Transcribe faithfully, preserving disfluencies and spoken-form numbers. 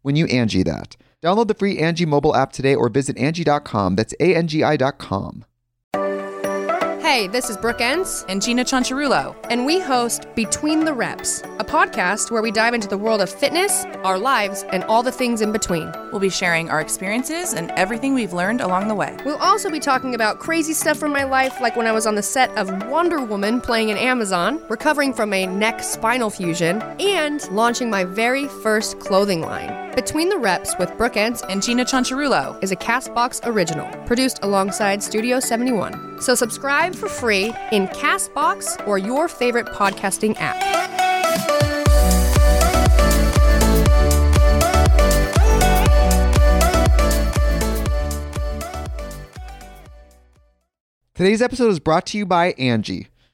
when you Angie that. Download the free Angie mobile app today or visit Angie dot com. That's A N G I dot com. Hey, this is Brooke Ence and Gina Cianciarulo, and we host Between the Reps, a podcast where we dive into the world of fitness, our lives, and all the things in between. We'll be sharing our experiences and everything we've learned along the way. We'll also be talking about crazy stuff from my life, like when I was on the set of Wonder Woman playing an Amazon, recovering from a neck spinal fusion, and launching my very first clothing line. Between the Reps with Brooke Ence and Gina Cianciarulo is a Castbox original, produced alongside Studio seventy-one. So subscribe for free in Castbox or your favorite podcasting app. Today's episode is brought to you by Angie.